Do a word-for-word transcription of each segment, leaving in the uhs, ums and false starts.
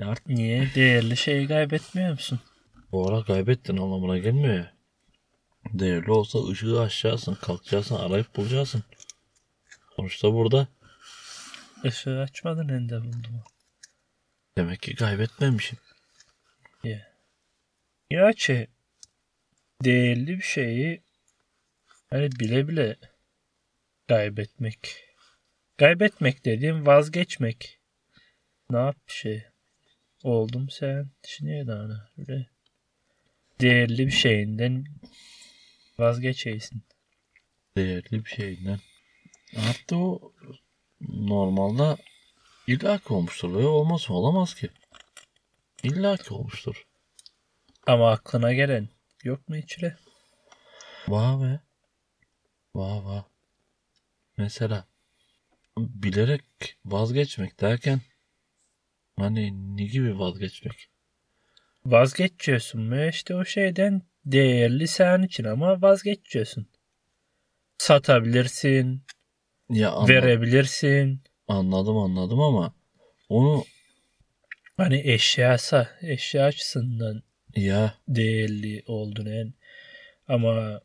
Yani artık niye değerli şeyi kaybetmiyor musun? Bu ara kaybettin anlamına gelmiyor ya. Değerli olsa ışığı açacaksın, kalkacaksın, arayıp bulacaksın. Sonuçta burada. Işığı açmadın, elinde buldum. Demek ki kaybetmemişim. Ya. Ya ki değerli bir şeyi yani bile bile kaybetmek. Kaybetmek dediğim vazgeçmek. Ne yap bir şey? Oldum sen. Şimdi daha ne? Böyle değerli bir şeyinden vazgeçeysin. Değerli bir şeyinden. Hatta o normalde illaki olmuştur. Böyle olmaz mı? Olamaz ki. İllaki olmuştur. Ama aklına gelen yok mu içine? Vah be. Vah vah. Mesela bilerek vazgeçmek derken hani ne gibi vazgeçmek? Vazgeçiyorsun mu işte o şeyden, değerli senin için ama vazgeçiyorsun. Satabilirsin, ya anla- verebilirsin. Anladım anladım ama onu hani eşyasa, eşya açısından ya değerli oldun en ama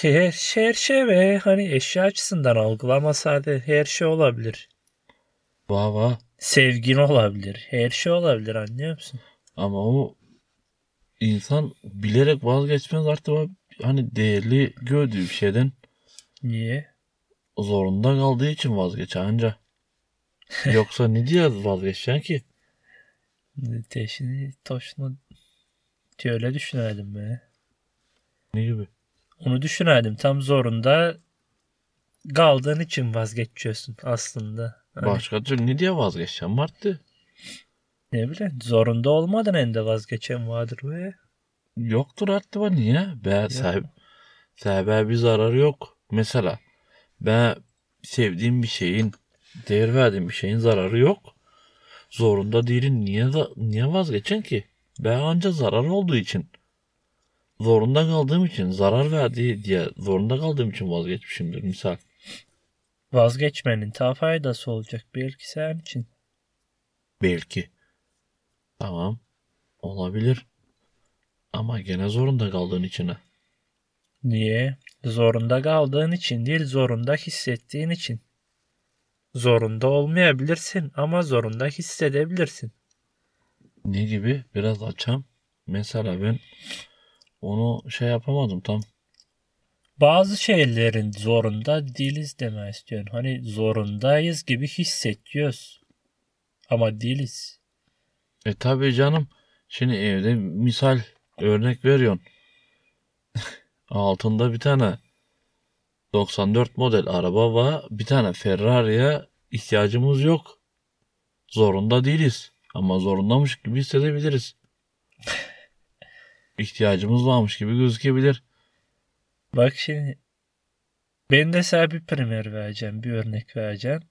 her şey, her şey ve hani eşya açısından algılama, sadece her şey olabilir. Vah vah. Sevgin olabilir. Her şey olabilir, anlıyor musun? Ama o insan bilerek vazgeçmez artık hani değerli gördüğü bir şeyden. Niye? Zorunda kaldığı için vazgeçer anca. Yoksa ne diye vazgeçeceksin ki? Teşini toşunu şöyle düşünelim be. Ne gibi? Onu düşünelim. Tam zorunda kaldığın için vazgeçiyorsun aslında. Hani. Başka türlü ne diye vazgeçeceğim vardı? Ne bileyim. Zorunda olmadan en de vazgeçen vardır be. Yoktur artık var niye? Ben sahip, sahibe bir zararı yok. Mesela ben sevdiğim bir şeyin, değer verdiğim bir şeyin zararı yok. Zorunda değilim. Niye niye vazgeçen ki? Ben ancak zarar olduğu için. Zorunda kaldığım için, zarar verdiği diye zorunda kaldığım için vazgeçmişimdir misal. Vazgeçmenin ta faydası olacak belki senin için. Belki. Tamam. Olabilir. Ama gene zorunda kaldığın için ha. Niye? Zorunda kaldığın için değil, zorunda hissettiğin için. Zorunda olmayabilirsin ama zorunda hissedebilirsin. Ne gibi? Biraz açam. Mesela ben onu şey yapamadım tam. Bazı şeylerin zorunda değiliz demek istiyorum. Hani zorundayız gibi hissediyoruz. Ama değiliz. E tabii canım. Şimdi evde misal örnek veriyorsun. Altında bir tane doksan dört model araba var. Bir tane Ferrari'ye ihtiyacımız yok. Zorunda değiliz. Ama zorundamış gibi hissedebiliriz. İhtiyacımız varmış gibi gözükebilir. Bak şimdi ben de sana bir primer vereceğim, bir örnek vereceğim.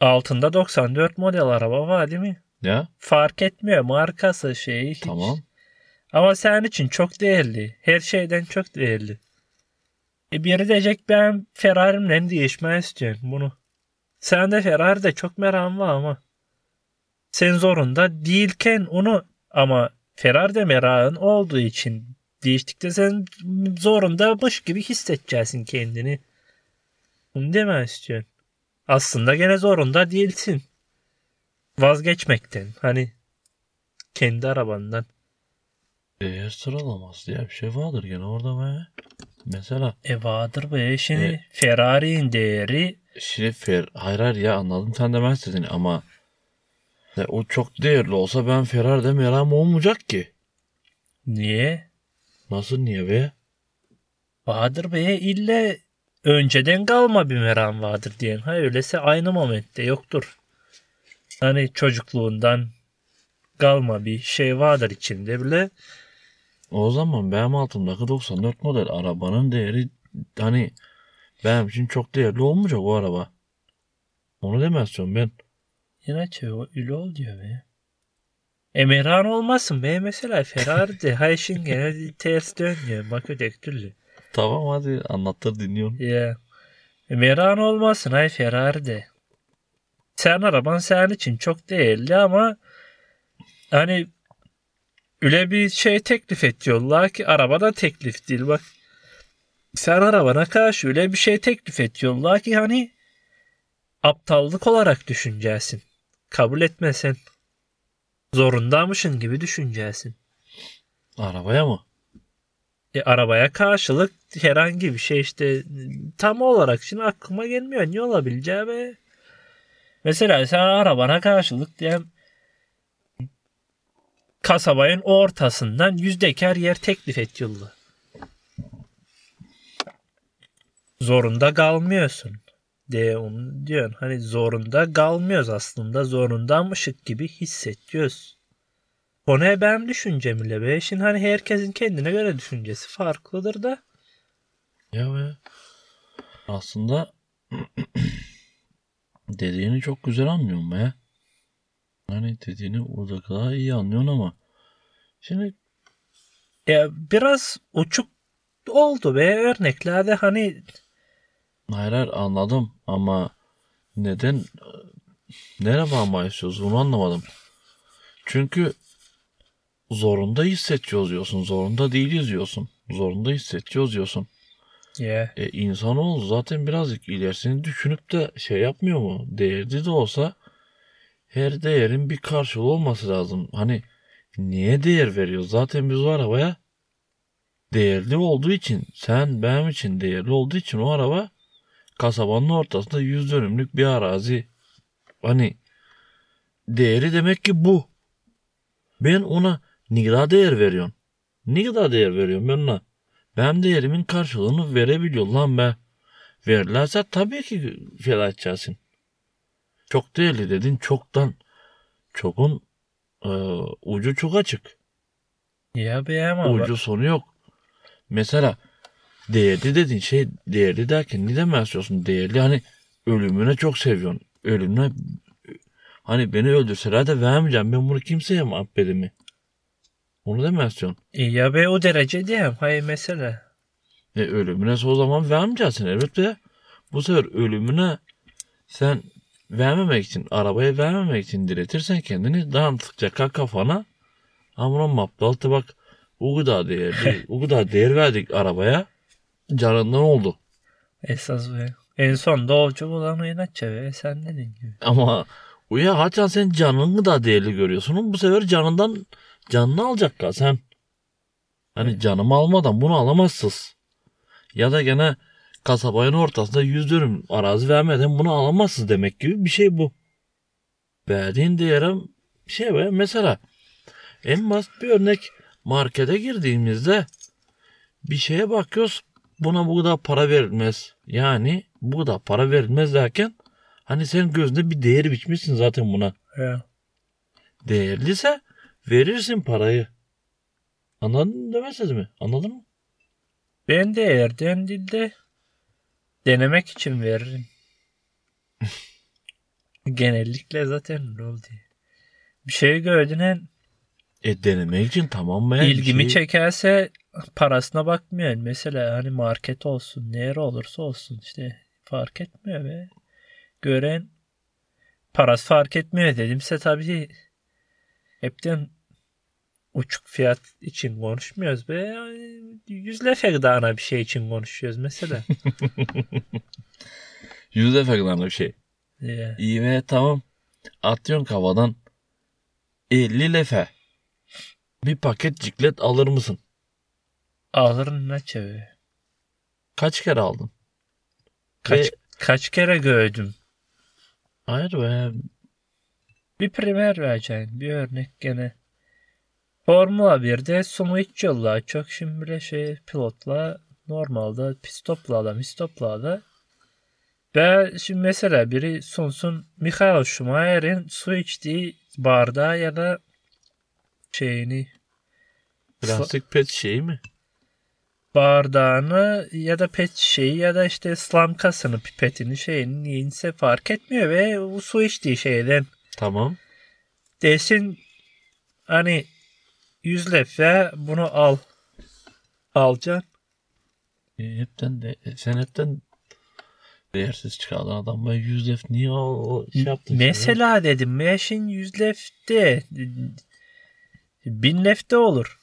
Altında doksan dört model araba var değil mi? Ya. Fark etmiyor markası şeyi hiç. Tamam. Ama senin için çok değerli. Her şeyden çok değerli. E biri diyecek ben Ferrari'mle değişmeyi istiyorum bunu. Sen de Ferrari'de çok merakın var ama. Sen zorunda değilken onu ama Ferrari'de merakın olduğu için değiştikten sen zorundamış gibi hissedeceksin kendini. Bunu demen istiyorsun. Aslında gene zorunda değilsin. Vazgeçmekten. Hani kendi arabandan. Eğer sıralaması diye bir şey vardır gene orada be. Mesela. E vardır be. Şimdi e, Ferrari'nin değeri. Şimdi Fer, hayır hayır ya anladım sen demez dedin ama. Ya, o çok değerli olsa ben Ferrari'de meram olmayacak ki. Niye? Nasıl niye be? Bahadır Bey'e illa önceden kalma bir meram vardır diyen. Ha öyleyse aynı momentte yoktur. Hani çocukluğundan kalma bir şey vardır içinde bile. O zaman benim altımdaki doksan dört model arabanın değeri hani benim için çok değerli olmayacak o araba. Onu demezsin ben. Yine çevir öyle ol diyor be. Emirhan olmasın be mesela Ferrari'de. Hay şimdi gene ters dönüyor. Bak öteki türlü. Tamam hadi anlattır dinliyorum. Ya. Yeah. Emirhan olmasın hay Ferrari'de. Senin araban senin için çok değerli ama hani öyle bir şey teklif ediyorlar ki araba da teklif değil bak. Sen arabana karşı öyle bir şey teklif ediyorlar ki hani aptallık olarak düşüneceksin. Kabul etmesen zorundamışın gibi düşüneceksin. Arabaya mı? E, arabaya karşılık herhangi bir şey işte tam olarak şimdi aklıma gelmiyor. Ne olabileceği be? Mesela sen arabana karşılık diye kasabanın ortasından yüz dekar yer teklif ediyorlar. Zorunda kalmıyorsun diye onu diyorsun. Hani zorunda kalmıyoruz aslında. Zorundanmışık gibi hissediyoruz. O ne benim düşüncem ile be. Şimdi hani herkesin kendine göre düşüncesi farklıdır da. Ya be. Aslında dediğini çok güzel anlıyorum be. Hani dediğini orada kadar iyi anlıyorsun ama. Şimdi ya biraz uçuk oldu be örneklerde hani. Hayır, hayır anladım ama neden nereye bağlamayı istiyoruz bunu anlamadım. Çünkü zorunda hissediyoruz diyorsun, zorunda değiliz diyorsun, zorunda hissediyoruz diyorsun. Yeah. E, insanoğlu zaten birazcık ilerisini düşünüp de şey yapmıyor mu? Değerli de olsa her değerin bir karşılığı olması lazım. Hani niye değer veriyoruz? Zaten biz o arabaya değerli olduğu için, sen benim için değerli olduğu için o araba kasabanın ortasında yüz dönümlük bir arazi. Hani değeri demek ki bu. Ben ona ne kadar değer veriyorum? Ne kadar değer veriyorum ben ona? Ben değerimin karşılığını verebiliyor lan be. Verirlerse tabii ki feda edeceksin. Çok değerli dedin çoktan. Çokun e, ucu çok açık. Ya be ama. Ucu bak. Sonu yok. Mesela değerli dedin şey değerli derken ne demek istiyorsun? Değerli hani ölümüne çok seviyorsun. Ölümüne hani beni öldürseler de vermeyeceğim. Ben bunu kimseye mi affedemi? Onu demek istiyorsun. E ya be o derece diyeyim. Hayır mesela. E ölümüne o zaman vermeyeceksin elbette. Bu sefer ölümüne sen vermemek için, arabaya vermemek için diretirsen kendini daha sıkacak kafana. Ama onun maptaltı bak. O kadar değerli, o kadar değer verdik arabaya. Canından oldu. Esas bu ya. En son da o çubuğun oynatça be. Sen dedin gibi. Ama o ya haçan sen canını da değerli görüyorsun. Bu sefer canından canını alacak ya sen. Hani evet. Canımı almadan bunu alamazsınız. Ya da gene kasabanın ortasında yüz dönüm arazi vermeden bunu alamazsınız demek gibi bir şey bu. Verdiğin değere şey be mesela en basit bir örnek markete girdiğimizde bir şeye bakıyoruz buna bu kadar para verilmez. Yani bu kadar para verilmez derken hani senin gözünde bir değer biçmişsin zaten buna. Evet. Değerliyse verirsin parayı. Anladın demezsiniz mi? Anladın mı? Ben değerden değil de denemek için veririm. Genellikle zaten rol değil. Bir şey gördün en E denemek için tamam mı? İlgimi şey... çekerse parasına bakmıyorum. Mesela hani market olsun, nere olursa olsun işte fark etmiyor be. Gören parası fark etmiyor dedimse tabii hepten uçuk fiyat için konuşmuyoruz be. Yani yüz lefek dağına bir şey için konuşuyoruz mesela. yüz lefek dağına bir şey. Yeah. İyi be tamam. Atıyorsun kafadan elli lefe. Bir paket ciklet alır mısın? Alırım ne çeviri. Kaç kere aldın? Kaç Ve... kaç kere gördüm? Hayır be. Bir primer vereceğim. Bir örnek gene. Formula birde sumu iç yollar. Çok şimdi bile şey pilotla normalde pistopla da mistopla da. Ve şimdi mesela biri sunsun Michael Schumacher'in su içtiği bardağı ya da şeyini. Plastik pet şeyi mi? Bardağını ya da pet şeyi ya da işte slamkasını pipetini şeyini niyeyse fark etmiyor ve o su içtiği şeyden. Tamam. Desin hani yüz lefe bunu al. Alacaksın. E, hepten de sen hepten Değersiz çıkardan adam. Ben Yüzlef niye o, o şey yaptı? Mesela ya? Dedim Meşin Yüzlef'te Binlef'te olur.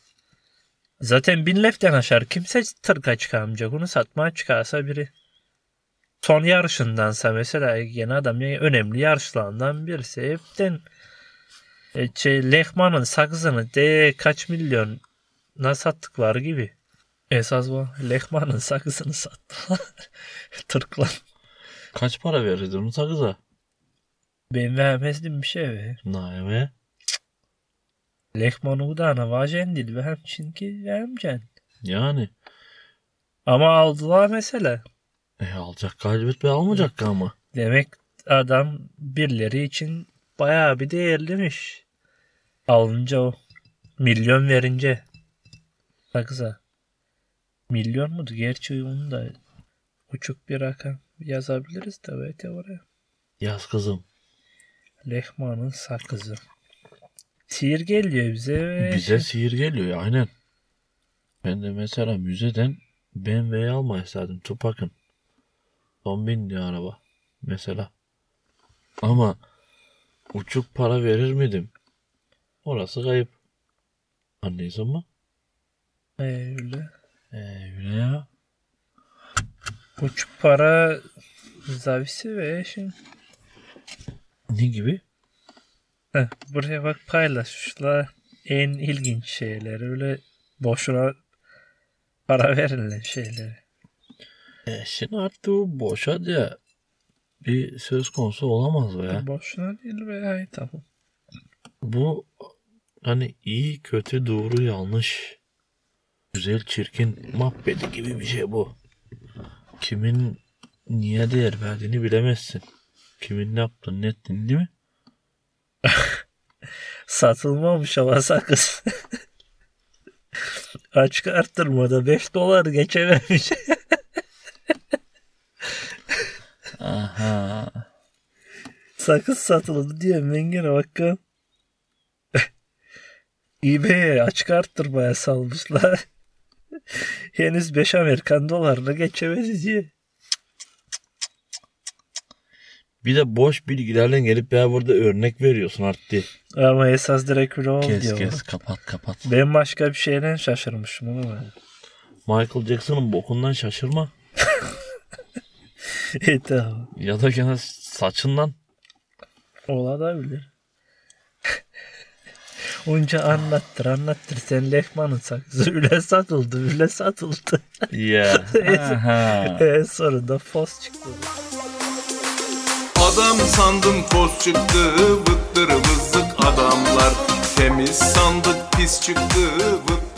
Zaten Binlef'ten aşar. Kimse tırka çıkamayacak. Onu satmaya çıkarsa biri. Son yarışındansa mesela yeni adam yani önemli yarışlarından birisi. Hepten şey, Lehman'ın sakızını de kaç milyon na sattıkları gibi. Esas bu. Lehman'ın sakızını sattılar. Tırklar. Kaç para verirdi onu sakıza? Ben vermezdim bir şey be. Ne be? Lehman'ı da ana vajen değil. Hem çünkü vermeyeceksin. Yani. Ama aldılar mesela. E alacak galibiyet be almayacak ama. Demek adam birileri için bayağı bir değerliymiş. Alınca o. Milyon verince. Sakıza. Milyon mudu? Gerçi onu da uçuk bir rakam yazabiliriz de belki oraya. Yaz kızım. Lehman'ın sakızı. Sihir geliyor bize. Bize sihir geliyor ya, aynen. Ben de mesela müzeden B M W'yi almayı istedim. Tupac'ın. Son bin diye araba. Mesela. Ama uçuk para verir miydim? Orası kayıp. Anlıyorsun mu? Ee, öyle. Öyle ya. Uçuk para zavisi ve şimdi. Ne gibi? Heh, buraya bak paylaşmışlar. En ilginç şeyler. Öyle boşuna para verilen şeyleri. E şimdi artık boşa diye bir söz konusu olamaz be. Boşuna değil be. Hayır, tamam. Bu hani iyi, kötü, doğru, yanlış. Güzel, çirkin, mahvedi gibi bir şey bu. Kimin niye değer verdiğini bilemezsin. Kimin ne yaptığını, ne ettiğini değil mi? Satılmamış ama sakız. Açık arttırmada beş dolar geçememiş. Aha. Sakız satıldı diye mengene bakın. eBay'e açık arttırmaya salmışlar. Henüz beş Amerikan dolarına geçemedi diye. Bir de boş bilgilerle gelip ya burada örnek veriyorsun artık. Ama esas direkt öyle oldu. Kes kes onu. kapat kapat. Ben başka bir şeyden şaşırmışım ama. Michael Jackson'ın bokundan şaşırma. Evet tamam. Ya da gene saçından. Olabilir. Onca anlattır anlattır sen Lehman'ın sakızı üle satıldı üle satıldı. Ya. Yeah. en, en sonunda fos çıktı. Adam sandım fos çıktı vıttır vızık adamlar. Temiz sandık pis çıktı vıttır.